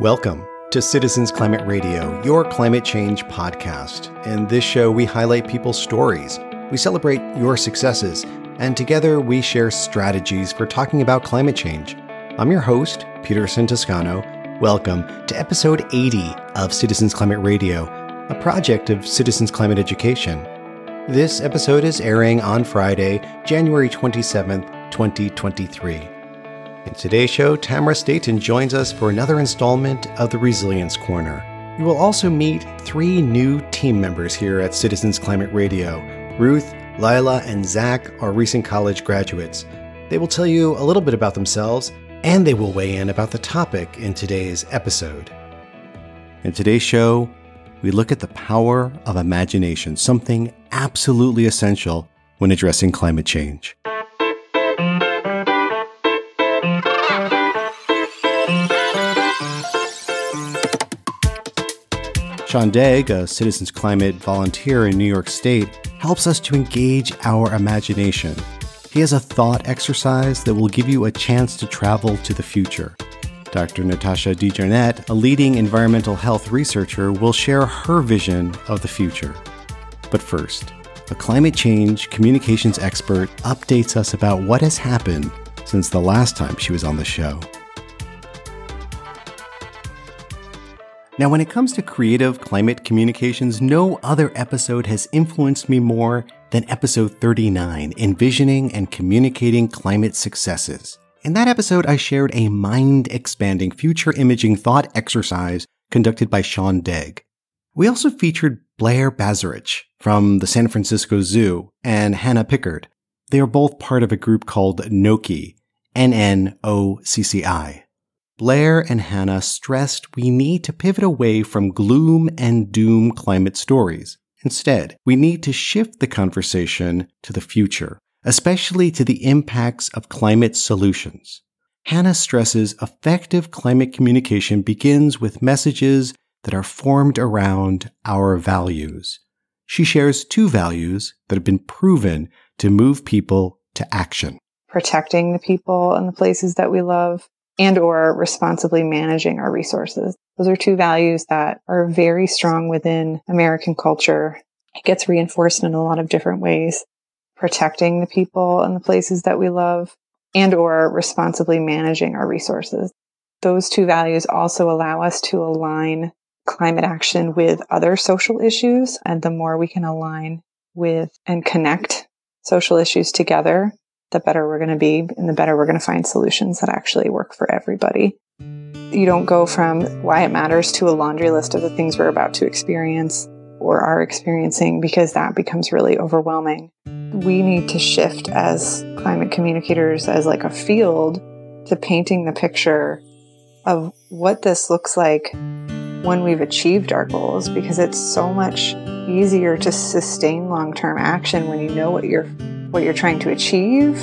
Welcome to Citizens Climate Radio, your climate change podcast. In this show, we highlight people's stories, we celebrate your successes, and together we share strategies for talking about climate change. I'm your host, Peterson Toscano. Welcome to episode 80 of Citizens Climate Radio, a project of Citizens Climate Education. This episode is airing on Friday, January 27th, 2023. In today's show, Tamara Staten joins us for another installment of the Resilience Corner. You will also meet three new team members here at Citizens Climate Radio. Ruth, Lila, and Zach are recent college graduates. They will tell you a little bit about themselves, and they will weigh in about the topic in today's episode. In today's show, we look at the power of imagination, something absolutely essential when addressing climate change. Sean Dague, a Citizens Climate volunteer in New York State, helps us to engage our imagination. He has a thought exercise that will give you a chance to travel to the future. Dr. Natasha DeJarnette, a leading environmental health researcher, will share her vision of the future. But first, a climate change communications expert updates us about what has happened since the last time she was on the show. Now, when it comes to creative climate communications, no other episode has influenced me more than episode 39, Envisioning and Communicating Climate Successes. In that episode, I shared a mind-expanding future imaging thought exercise conducted by Sean Dague. We also featured Blair Bazarich from the San Francisco Zoo and Hannah Pickard. They are both part of a group called NOKI, N-N-O-C-C-I. Blair and Hannah stressed we need to pivot away from gloom and doom climate stories. Instead, we need to shift the conversation to the future, especially to the impacts of climate solutions. Hannah stresses effective climate communication begins with messages that are formed around our values. She shares two values that have been proven to move people to action: protecting the people and the places that we love, and or responsibly managing our resources. Those are two values that are very strong within American culture. It gets reinforced in a lot of different ways. Protecting the people and the places that we love, and or responsibly managing our resources. Those two values also allow us to align climate action with other social issues. And the more we can align with and connect social issues together, the better we're going to be, and the better we're going to find solutions that actually work for everybody. You don't go from why it matters to a laundry list of the things we're about to experience or are experiencing, because that becomes really overwhelming. We need to shift as climate communicators, as like a field, to painting the picture of what this looks like when we've achieved our goals, because it's so much easier to sustain long-term action when you know what you're trying to achieve,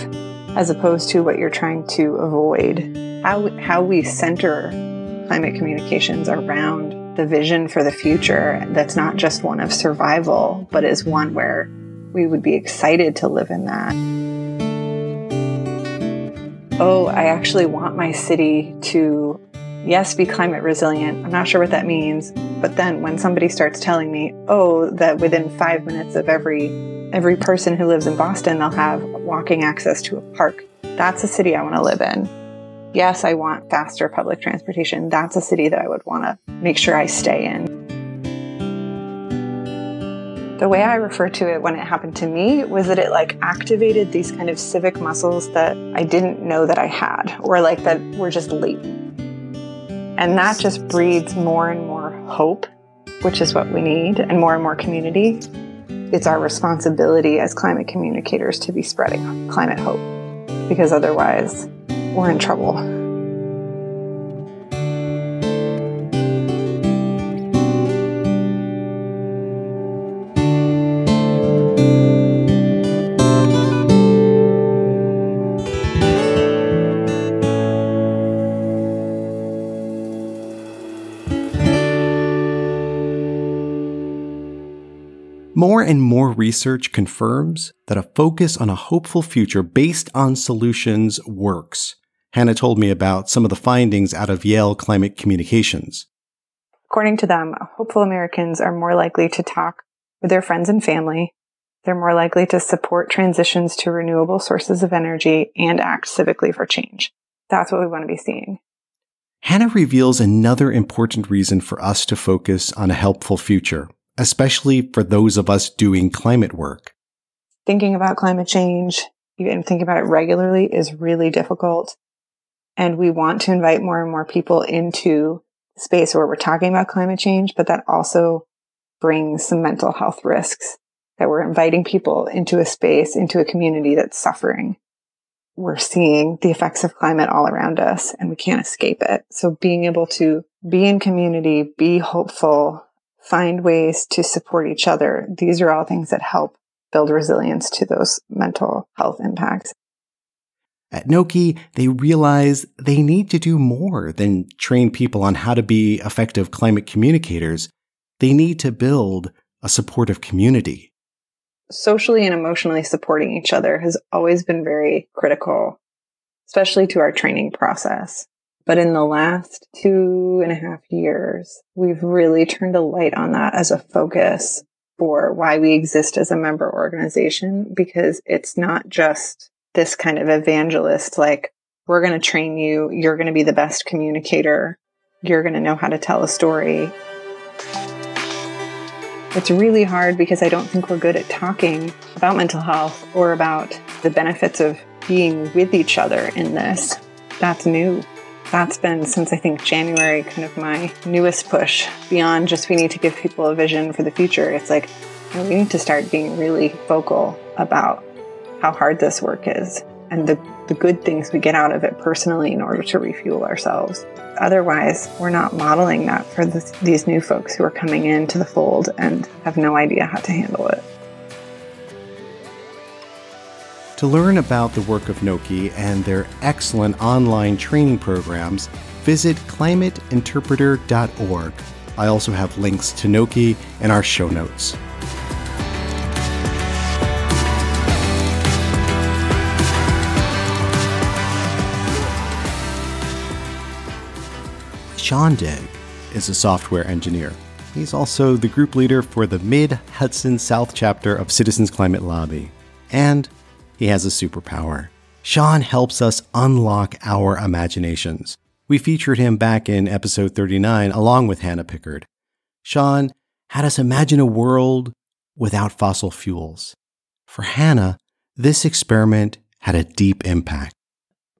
as opposed to what you're trying to avoid. How we center climate communications around the vision for the future that's not just one of survival, but is one where we would be excited to live in that. Oh, I actually want my city to, yes, be climate resilient. I'm not sure what that means. But then when somebody starts telling me, oh, that within 5 minutes of every person who lives in Boston, they'll have walking access to a park. That's a city I want to live in. Yes, I want faster public transportation. That's a city that I would want to make sure I stay in. The way I refer to it when it happened to me was that it like activated these kind of civic muscles that I didn't know that I had, or like that were just latent. And that just breeds more and more hope, which is what we need, and more community. It's our responsibility as climate communicators to be spreading climate hope, because otherwise we're in trouble. More and more research confirms that a focus on a hopeful future based on solutions works. Hannah told me about some of the findings out of Yale Climate Communications. According to them, hopeful Americans are more likely to talk with their friends and family. They're more likely to support transitions to renewable sources of energy and act civically for change. That's what we want to be seeing. Hannah reveals another important reason for us to focus on a helpful future, especially for those of us doing climate work. Thinking about climate change, even thinking about it regularly, is really difficult. And we want to invite more and more people into the space where we're talking about climate change, but that also brings some mental health risks, that we're inviting people into a space, into a community that's suffering. We're seeing the effects of climate all around us, and we can't escape it. So being able to be in community, be hopeful, find ways to support each other, these are all things that help build resilience to those mental health impacts. At NOKI, they realize they need to do more than train people on how to be effective climate communicators. They need to build a supportive community. Socially and emotionally supporting each other has always been very critical, especially to our training process. But in the last 2.5 years, we've really turned a light on that as a focus for why we exist as a member organization, because it's not just this kind of evangelist, like, we're going to train you, you're going to be the best communicator, you're going to know how to tell a story. It's really hard because I don't think we're good at talking about mental health or about the benefits of being with each other in this. That's new. That's been, since I think January, kind of my newest push beyond just we need to give people a vision for the future. It's like, you know, we need to start being really vocal about how hard this work is and the good things we get out of it personally in order to refuel ourselves. Otherwise, we're not modeling that for these new folks who are coming into the fold and have no idea how to handle it. To learn about the work of NOKI and their excellent online training programs, visit climateinterpreter.org. I also have links to NOKI in our show notes. Sean Dague is a software engineer. He's also the group leader for the Mid-Hudson South chapter of Citizens Climate Lobby. And he has a superpower. Sean helps us unlock our imaginations. We featured him back in episode 39 along with Hannah Pickard. Sean had us imagine a world without fossil fuels. For Hannah, this experiment had a deep impact.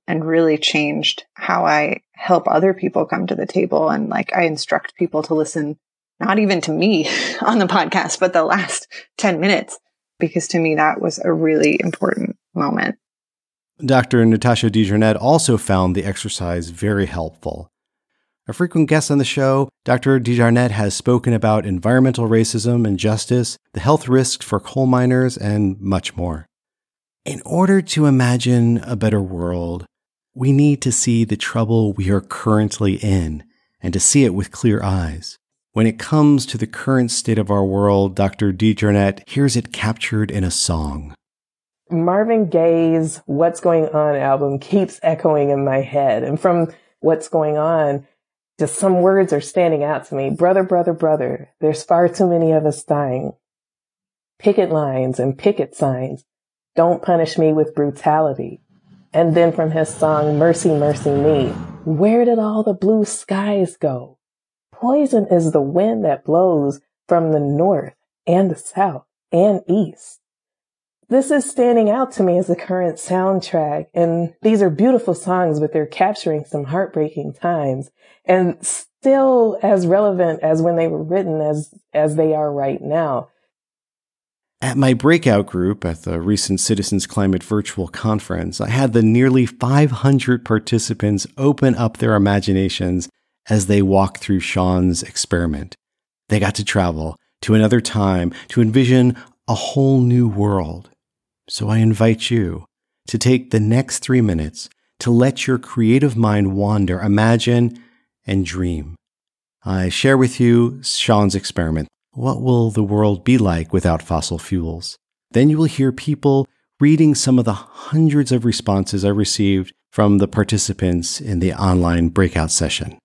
And really changed how I help other people come to the table. And like, I instruct people to listen, not even to me on the podcast, but the last 10 minutes, because to me, that was a really important moment. Dr. Natasha DeJarnette also found the exercise very helpful. A frequent guest on the show, Dr. DeJarnette has spoken about environmental racism and justice, the health risks for coal miners, and much more. In order to imagine a better world, we need to see the trouble we are currently in and to see it with clear eyes. When it comes to the current state of our world, Dr. DeJarnette hears it captured in a song. Marvin Gaye's What's Going On album keeps echoing in my head. And from What's Going On, just some words are standing out to me. Brother, brother, brother, there's far too many of us dying. Picket lines and picket signs. Don't punish me with brutality. And then from his song, Mercy, Mercy Me, where did all the blue skies go? Poison is the wind that blows from the north and the south and east. This is standing out to me as the current soundtrack. And these are beautiful songs, but they're capturing some heartbreaking times and still as relevant as when they were written as they are right now. At my breakout group at the recent Citizens Climate Virtual Conference, I had the nearly 500 participants open up their imaginations as they walked through Sean's experiment. They got to travel to another time to envision a whole new world. So I invite you to take the next 3 minutes to let your creative mind wander, imagine, and dream. I share with you Sean's experiment. What will the world be like without fossil fuels? Then you will hear people reading some of the hundreds of responses I received from the participants in the online breakout session.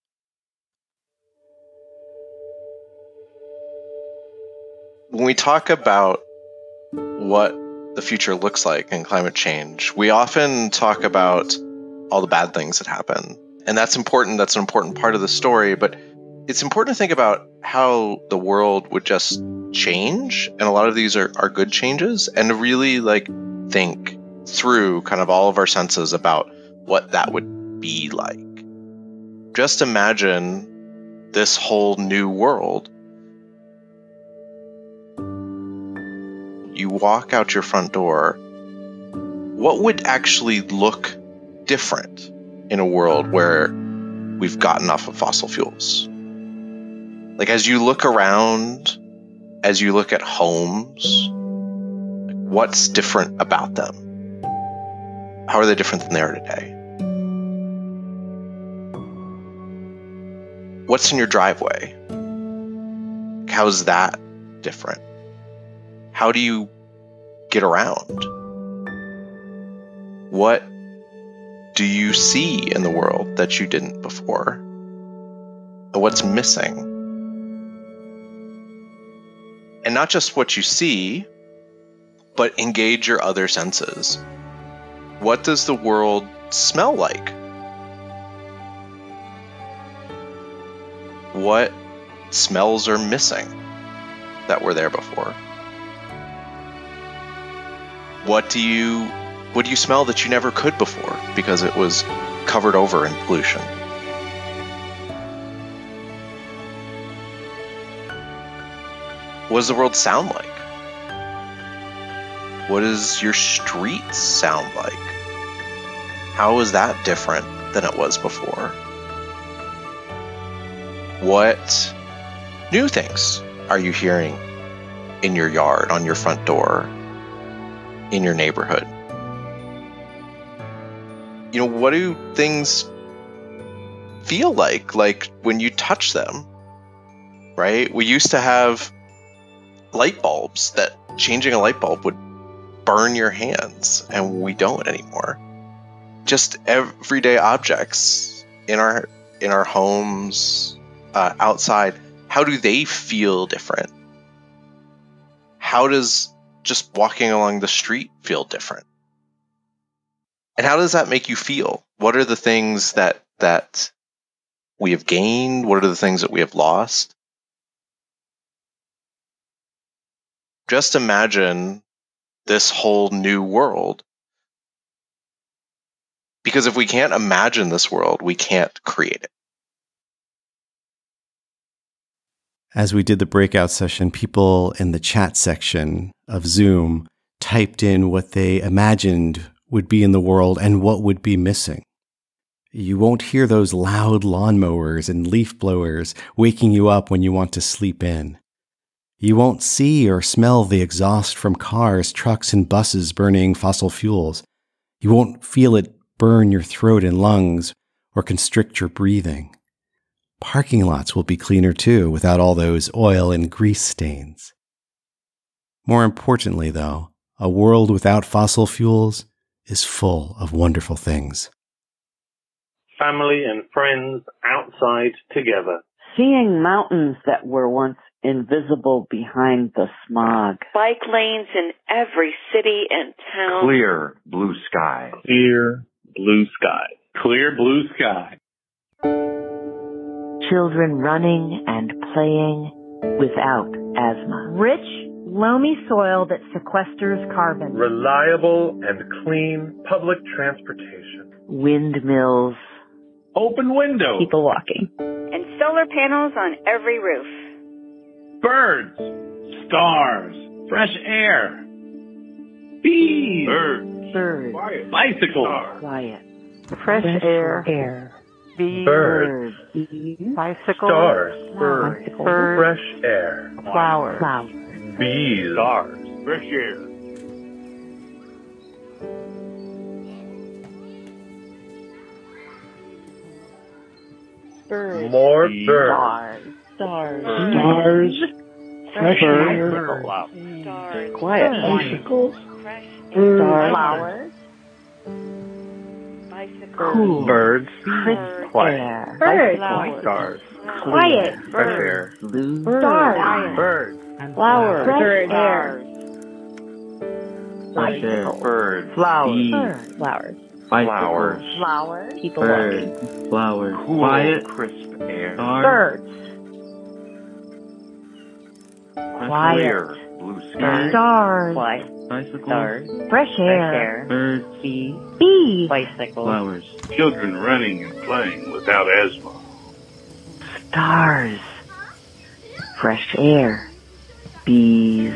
When we talk about what the future looks like in climate change, we often talk about all the bad things that happen. And that's important. That's an important part of the story. But it's important to think about how the world would just change. And a lot of these are good changes. And to really think through kind of all of our senses about what that would be like. Just imagine this whole new world. You walk out your front door. What would actually look different in a world where we've gotten off of fossil fuels? As you look around, as you look at homes, what's different about them? How are they different than they are today? What's in your driveway? How's that different? How do you get around? What do you see in the world that you didn't before? And what's missing? And not just what you see, but engage your other senses. What does the world smell like? What smells are missing that were there before? What do you smell that you never could before because it was covered over in pollution? What does the world sound like? What does your street sound like? How is that different than it was before? What new things are you hearing in your yard, on your front door, in your neighborhood? What do things feel like when you touch them, right? We used to have light bulbs that changing a light bulb would burn your hands, and we don't anymore. Just everyday objects in our homes, outside, how do they feel different? How does just walking along the street feel different? And how does that make you feel? What are the things that we have gained? What are the things that we have lost? Just imagine this whole new world. Because if we can't imagine this world, we can't create it. As we did the breakout session, people in the chat section of Zoom typed in what they imagined would be in the world and what would be missing. You won't hear those loud lawnmowers and leaf blowers waking you up when you want to sleep in. You won't see or smell the exhaust from cars, trucks, and buses burning fossil fuels. You won't feel it burn your throat and lungs or constrict your breathing. Parking lots will be cleaner too, without all those oil and grease stains. More importantly, though, a world without fossil fuels is full of wonderful things. Family and friends outside together. Seeing mountains that were once invisible behind the smog. Bike lanes in every city and town. Clear blue sky. Clear blue sky. Clear blue sky. Children running and playing without asthma. Rich, loamy soil that sequesters carbon. Reliable and clean public transportation. Windmills. Open windows. People walking. And solar panels on every roof. Birds. Stars. Fresh air. Bees. Birds. Quiet. Bicycles. Quiet. Fresh air. Bees. Birds. Bicycles. Stars. Birds. Fresh air. Flowers. Bees, stars, fresh air. Birds. More birds. Stars. Fresh air. Stars. Quiet. Bicycles. Fresh air. Flowers. bicycles, cool birds, crisp quiet, birds, flowers, stars, quiet, fresh air, blue stars, birds, flowers, fresh air, fresh air, birds, flowers, flowers, flowers, flowers, people walking, flowers, quiet, crisp air, birds, quiet, blue sky, stars, bicycles, fresh air, birds, bees, bicycles, flowers, children running and playing without asthma, stars, fresh air, bees.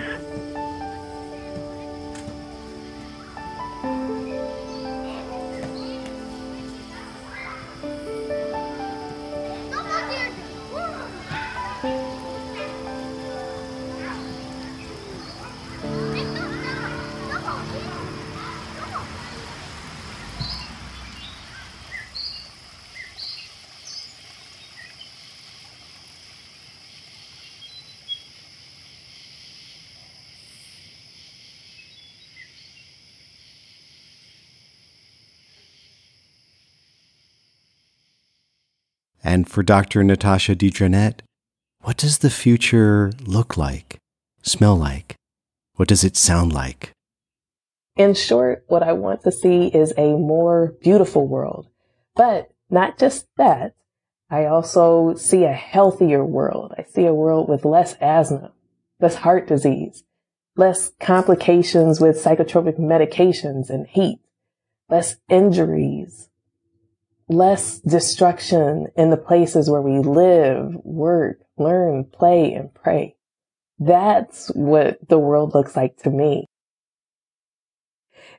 And for Dr. Natasha DeJarnette, what does the future look like, smell like? What does it sound like? In short, what I want to see is a more beautiful world. But not just that, I also see a healthier world. I see a world with less asthma, less heart disease, less complications with psychotropic medications and heat, less injuries, less destruction in the places where we live, work, learn, play, and pray. That's what the world looks like to me.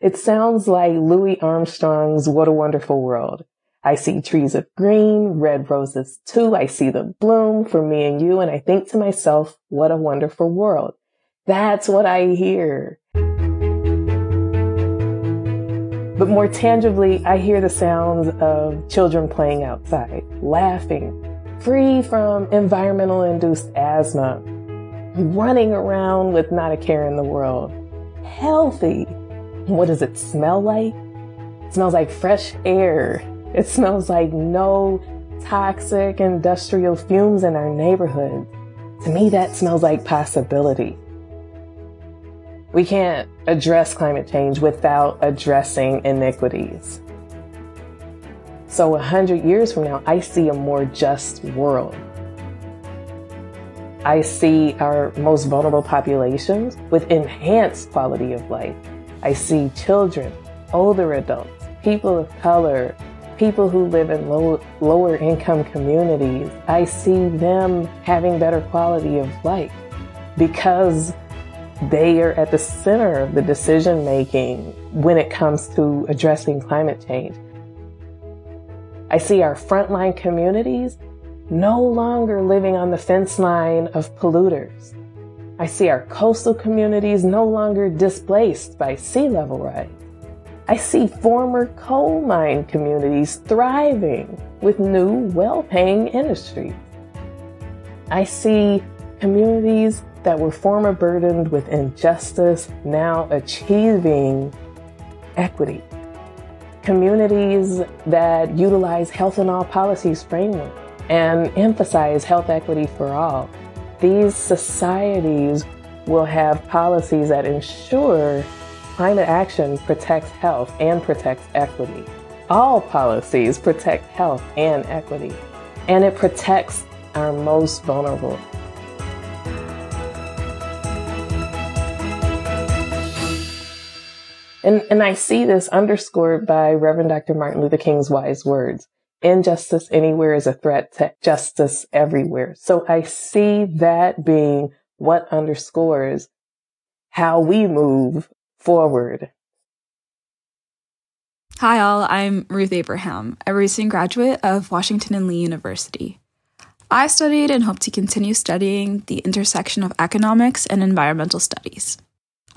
It sounds like Louis Armstrong's What a Wonderful World. I see trees of green, red roses too. I see them bloom for me and you. And I think to myself, what a wonderful world. That's what I hear. But more tangibly, I hear the sounds of children playing outside, laughing, free from environmental-induced asthma, running around with not a care in the world, healthy. What does it smell like? It smells like fresh air. It smells like no toxic industrial fumes in our neighborhood. To me, that smells like possibility. We can't address climate change without addressing inequities. So 100 years from now, I see a more just world. I see our most vulnerable populations with enhanced quality of life. I see children, older adults, people of color, people who live in lower income communities. I see them having better quality of life because they are at the center of the decision making when it comes to addressing climate change. I see our frontline communities no longer living on the fence line of polluters. I see our coastal communities no longer displaced by sea level rise. I see former coal mine communities thriving with new, well-paying industries. I see communities that were formerly burdened with injustice, now achieving equity. Communities that utilize health in all policies framework and emphasize health equity for all. These societies will have policies that ensure climate action protects health and protects equity. All policies protect health and equity, and it protects our most vulnerable. And I see this underscored by Reverend Dr. Martin Luther King's wise words. Injustice anywhere is a threat to justice everywhere. So I see that being what underscores how we move forward. Hi all, I'm Ruth Abraham, a recent graduate of Washington and Lee University. I studied and hope to continue studying the intersection of economics and environmental studies.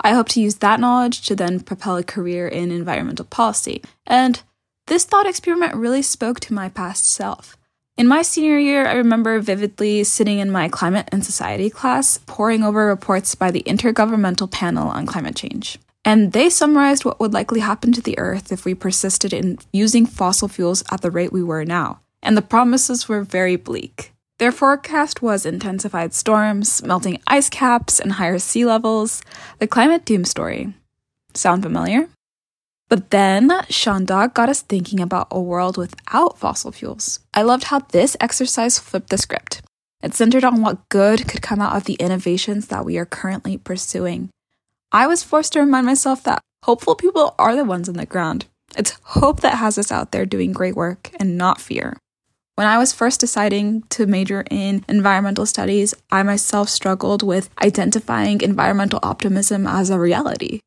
I hope to use that knowledge to then propel a career in environmental policy. And this thought experiment really spoke to my past self. In my senior year, I remember vividly sitting in my climate and society class, poring over reports by the Intergovernmental Panel on Climate Change. and they summarized what would likely happen to the Earth if we persisted in using fossil fuels at the rate we were now, and the promises were very bleak. Their forecast was intensified storms, melting ice caps, and higher sea levels, the climate doom story. Sound familiar? But then, Sean Dague got us thinking about a world without fossil fuels. I loved how this exercise flipped the script. It centered on what good could come out of the innovations that we are currently pursuing. I was forced to remind myself that hopeful people are the ones on the ground. It's hope that has us out there doing great work, and not fear. When I was first deciding to major in environmental studies, I myself struggled with identifying environmental optimism as a reality.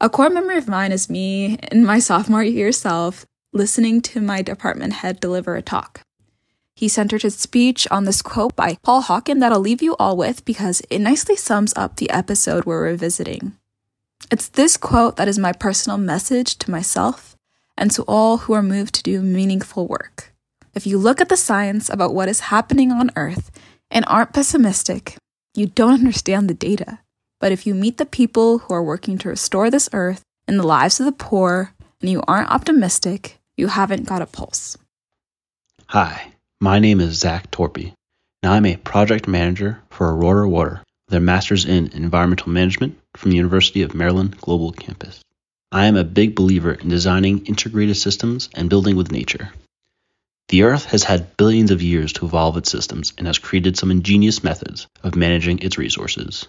A core memory of mine is me, in my sophomore year self, listening to my department head deliver a talk. He centered his speech on this quote by Paul Hawken that I'll leave you all with because it nicely sums up the episode we're revisiting. It's this quote that is my personal message to myself and to all who are moved to do meaningful work. If you look at the science about what is happening on Earth and aren't pessimistic, you don't understand the data. But if you meet the people who are working to restore this Earth and the lives of the poor, and you aren't optimistic, you haven't got a pulse. Hi, my name is Zach Torpey, and I'm a project manager for Aurora Water, their master's in environmental management from the University of Maryland Global Campus. I am a big believer in designing integrated systems and building with nature. The Earth has had billions of years to evolve its systems and has created some ingenious methods of managing its resources.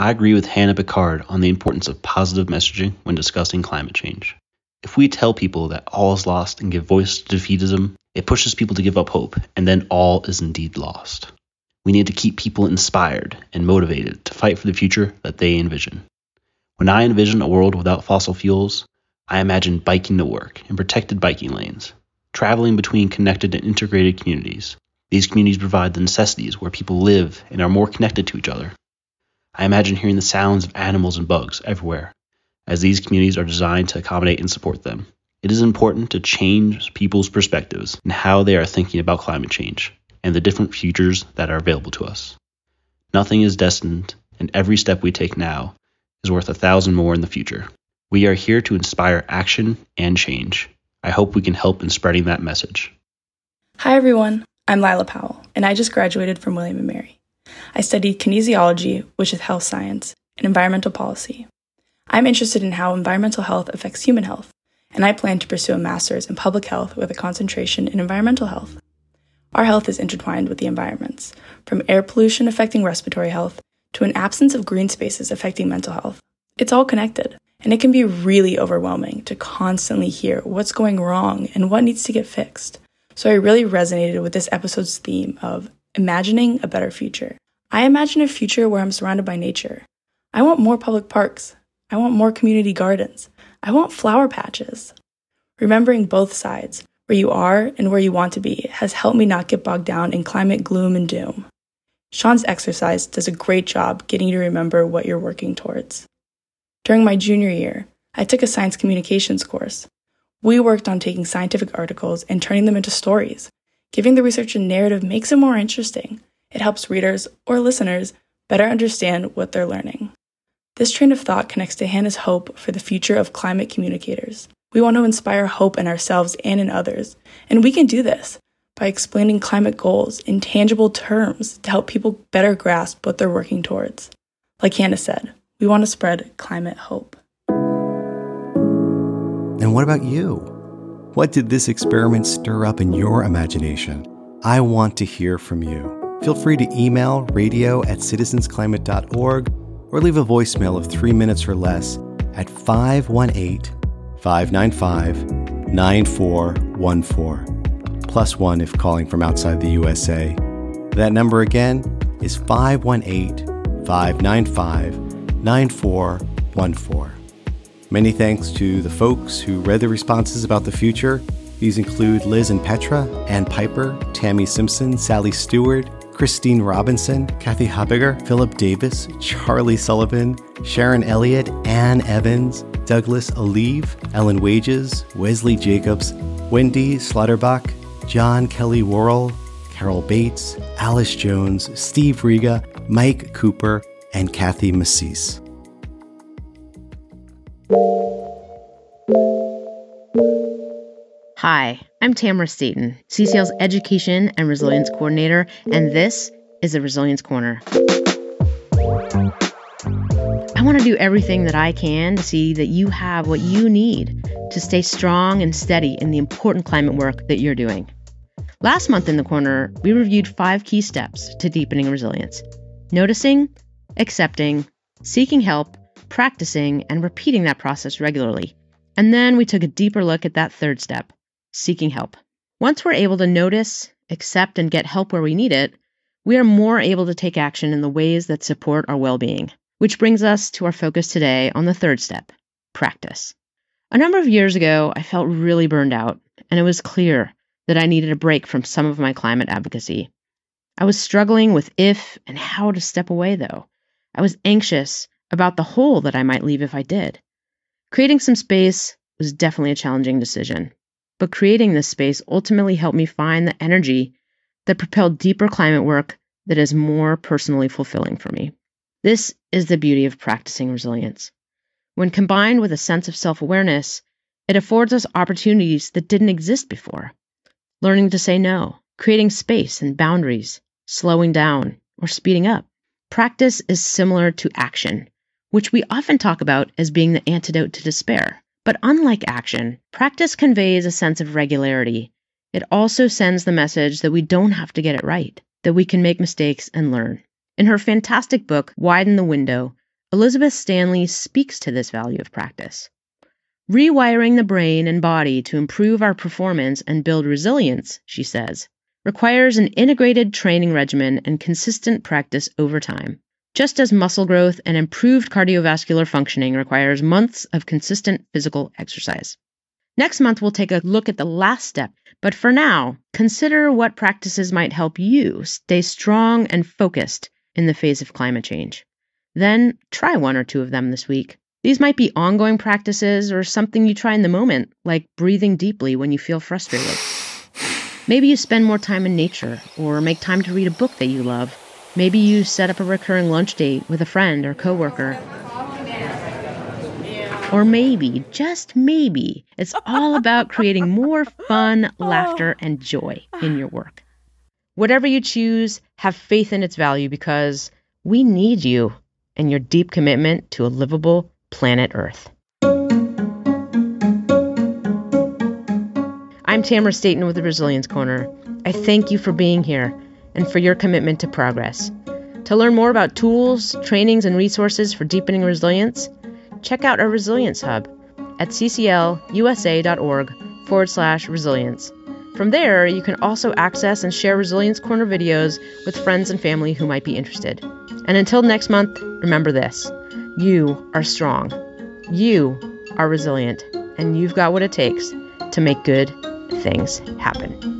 I agree with Hannah Pickard on the importance of positive messaging when discussing climate change. If we tell people that all is lost and give voice to defeatism, it pushes people to give up hope, and then all is indeed lost. We need to keep people inspired and motivated to fight for the future that they envision. When I envision a world without fossil fuels, I imagine biking to work in protected biking lanes, traveling between connected and integrated communities. These communities provide the necessities where people live and are more connected to each other. I imagine hearing the sounds of animals and bugs everywhere, as these communities are designed to accommodate and support them. It is important to change people's perspectives and how they are thinking about climate change and the different futures that are available to us. Nothing is destined, and every step we take now is worth 1,000 more in the future. We are here to inspire action and change. I hope we can help in spreading that message. Hi everyone, I'm Lila Powell, and I just graduated from William & Mary. I studied kinesiology, which is health science, and environmental policy. I'm interested in how environmental health affects human health, and I plan to pursue a master's in public health with a concentration in environmental health. Our health is intertwined with the environments, from air pollution affecting respiratory health to an absence of green spaces affecting mental health. It's all connected. And it can be really overwhelming to constantly hear what's going wrong and what needs to get fixed. So I really resonated with this episode's theme of imagining a better future. I imagine a future where I'm surrounded by nature. I want more public parks. I want more community gardens. I want flower patches. Remembering both sides, where you are and where you want to be, has helped me not get bogged down in climate gloom and doom. Sean's exercise does a great job getting you to remember what you're working towards. During my junior year, I took a science communications course. We worked on taking scientific articles and turning them into stories. Giving the research a narrative makes it more interesting. It helps readers or listeners better understand what they're learning. This train of thought connects to Hannah's hope for the future of climate communicators. We want to inspire hope in ourselves and in others, and we can do this by explaining climate goals in tangible terms to help people better grasp what they're working towards. Like Hannah said, we want to spread climate hope. And what about you? What did this experiment stir up in your imagination? I want to hear from you. Feel free to email radio@citizensclimate.org or leave a voicemail of 3 minutes or less at 518-595-9414. +1 if calling from outside the USA. That number again is 518-595-9414. Many thanks to the folks who read the responses about the future. These include Liz and Petra, Ann Piper, Tammy Simpson, Sally Stewart, Christine Robinson, Kathy Habiger, Philip Davis, Charlie Sullivan, Sharon Elliott, Ann Evans, Douglas Aleve, Ellen Wages, Wesley Jacobs, Wendy Slauterbach, John Kelly Worrell, Carol Bates, Alice Jones, Steve Riga, Mike Cooper, and Kathy Massis. Hi, I'm Tamara Staten, CCL's Education and Resilience Coordinator, and this is the Resilience Corner. I want to do everything that I can to see that you have what you need to stay strong and steady in the important climate work that you're doing. Last month in the corner, we reviewed 5 key steps to deepening resilience: noticing, accepting, seeking help, practicing, and repeating that process regularly. And then we took a deeper look at that third step, seeking help. Once we're able to notice, accept, and get help where we need it, we are more able to take action in the ways that support our well-being, which brings us to our focus today on the third step, practice. A number of years ago, I felt really burned out, and it was clear that I needed a break from some of my climate advocacy. I was struggling with if and how to step away, though. I was anxious about the hole that I might leave if I did. Creating some space was definitely a challenging decision. But creating this space ultimately helped me find the energy that propelled deeper climate work that is more personally fulfilling for me. This is the beauty of practicing resilience. When combined with a sense of self-awareness, it affords us opportunities that didn't exist before. Learning to say no, creating space and boundaries, slowing down, or speeding up. Practice is similar to action, which we often talk about as being the antidote to despair. But unlike action, practice conveys a sense of regularity. It also sends the message that we don't have to get it right, that we can make mistakes and learn. In her fantastic book, Widen the Window, Elizabeth Stanley speaks to this value of practice. Rewiring the brain and body to improve our performance and build resilience, she says, requires an integrated training regimen and consistent practice over time. Just as muscle growth and improved cardiovascular functioning requires months of consistent physical exercise. Next month, we'll take a look at the last step, but for now, consider what practices might help you stay strong and focused in the face of climate change. Then try one or two of them this week. These might be ongoing practices or something you try in the moment, like breathing deeply when you feel frustrated. Maybe you spend more time in nature or make time to read a book that you love. Maybe you set up a recurring lunch date with a friend or coworker. Or maybe, just maybe, it's all about creating more fun, laughter, and joy in your work. Whatever you choose, have faith in its value because we need you and your deep commitment to a livable planet Earth. I'm Tamara Staten with the Resilience Corner. I thank you for being here and for your commitment to progress. To learn more about tools, trainings, and resources for deepening resilience, check out our Resilience Hub at cclusa.org/resilience. From there, you can also access and share Resilience Corner videos with friends and family who might be interested. And until next month, remember this: you are strong, you are resilient, and you've got what it takes to make good things happen.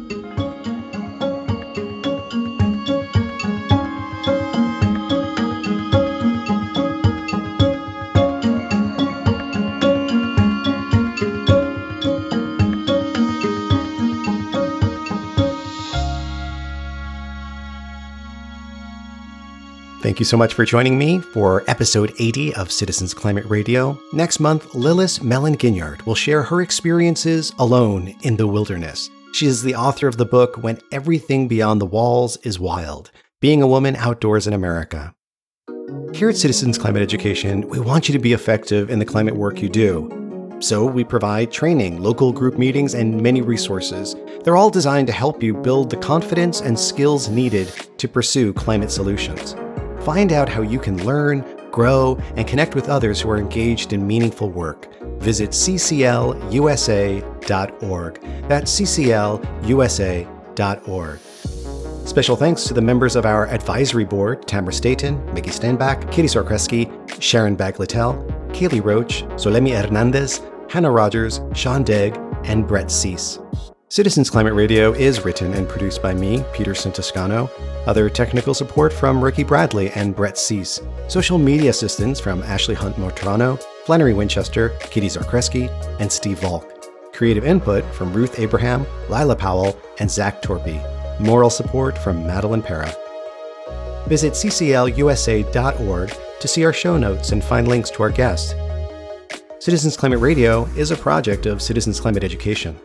Thank you so much for joining me for episode 80 of Citizens Climate Radio. Next month, Lilis Mellon Ginyard will share her experiences alone in the wilderness. She is the author of the book, When Everything Beyond the Walls is Wild: Being a Woman Outdoors in America. Here at Citizens Climate Education, we want you to be effective in the climate work you do. So we provide training, local group meetings, and many resources. They're all designed to help you build the confidence and skills needed to pursue climate solutions. Find out how you can learn, grow, and connect with others who are engaged in meaningful work. Visit cclusa.org. That's cclusa.org. Special thanks to the members of our advisory board, Tamara Staten, Mickey Stanback, Kitty Sorkreski, Sharon Baglatel, Kaylee Roach, Solemi Hernandez, Hannah Rogers, Sean Dague, and Brett Cease. Citizens Climate Radio is written and produced by me, Peterson Toscano. Other technical support from Ricky Bradley and Brett Cease. Social media assistance from Ashley Hunt-Mortrano, Flannery Winchester, Kitty Sorkreski, and Steve Volk. Creative input from Ruth Abraham, Lila Powell, and Zach Torpey. Moral support from Madeline Para. Visit cclusa.org to see our show notes and find links to our guests. Citizens Climate Radio is a project of Citizens Climate Education.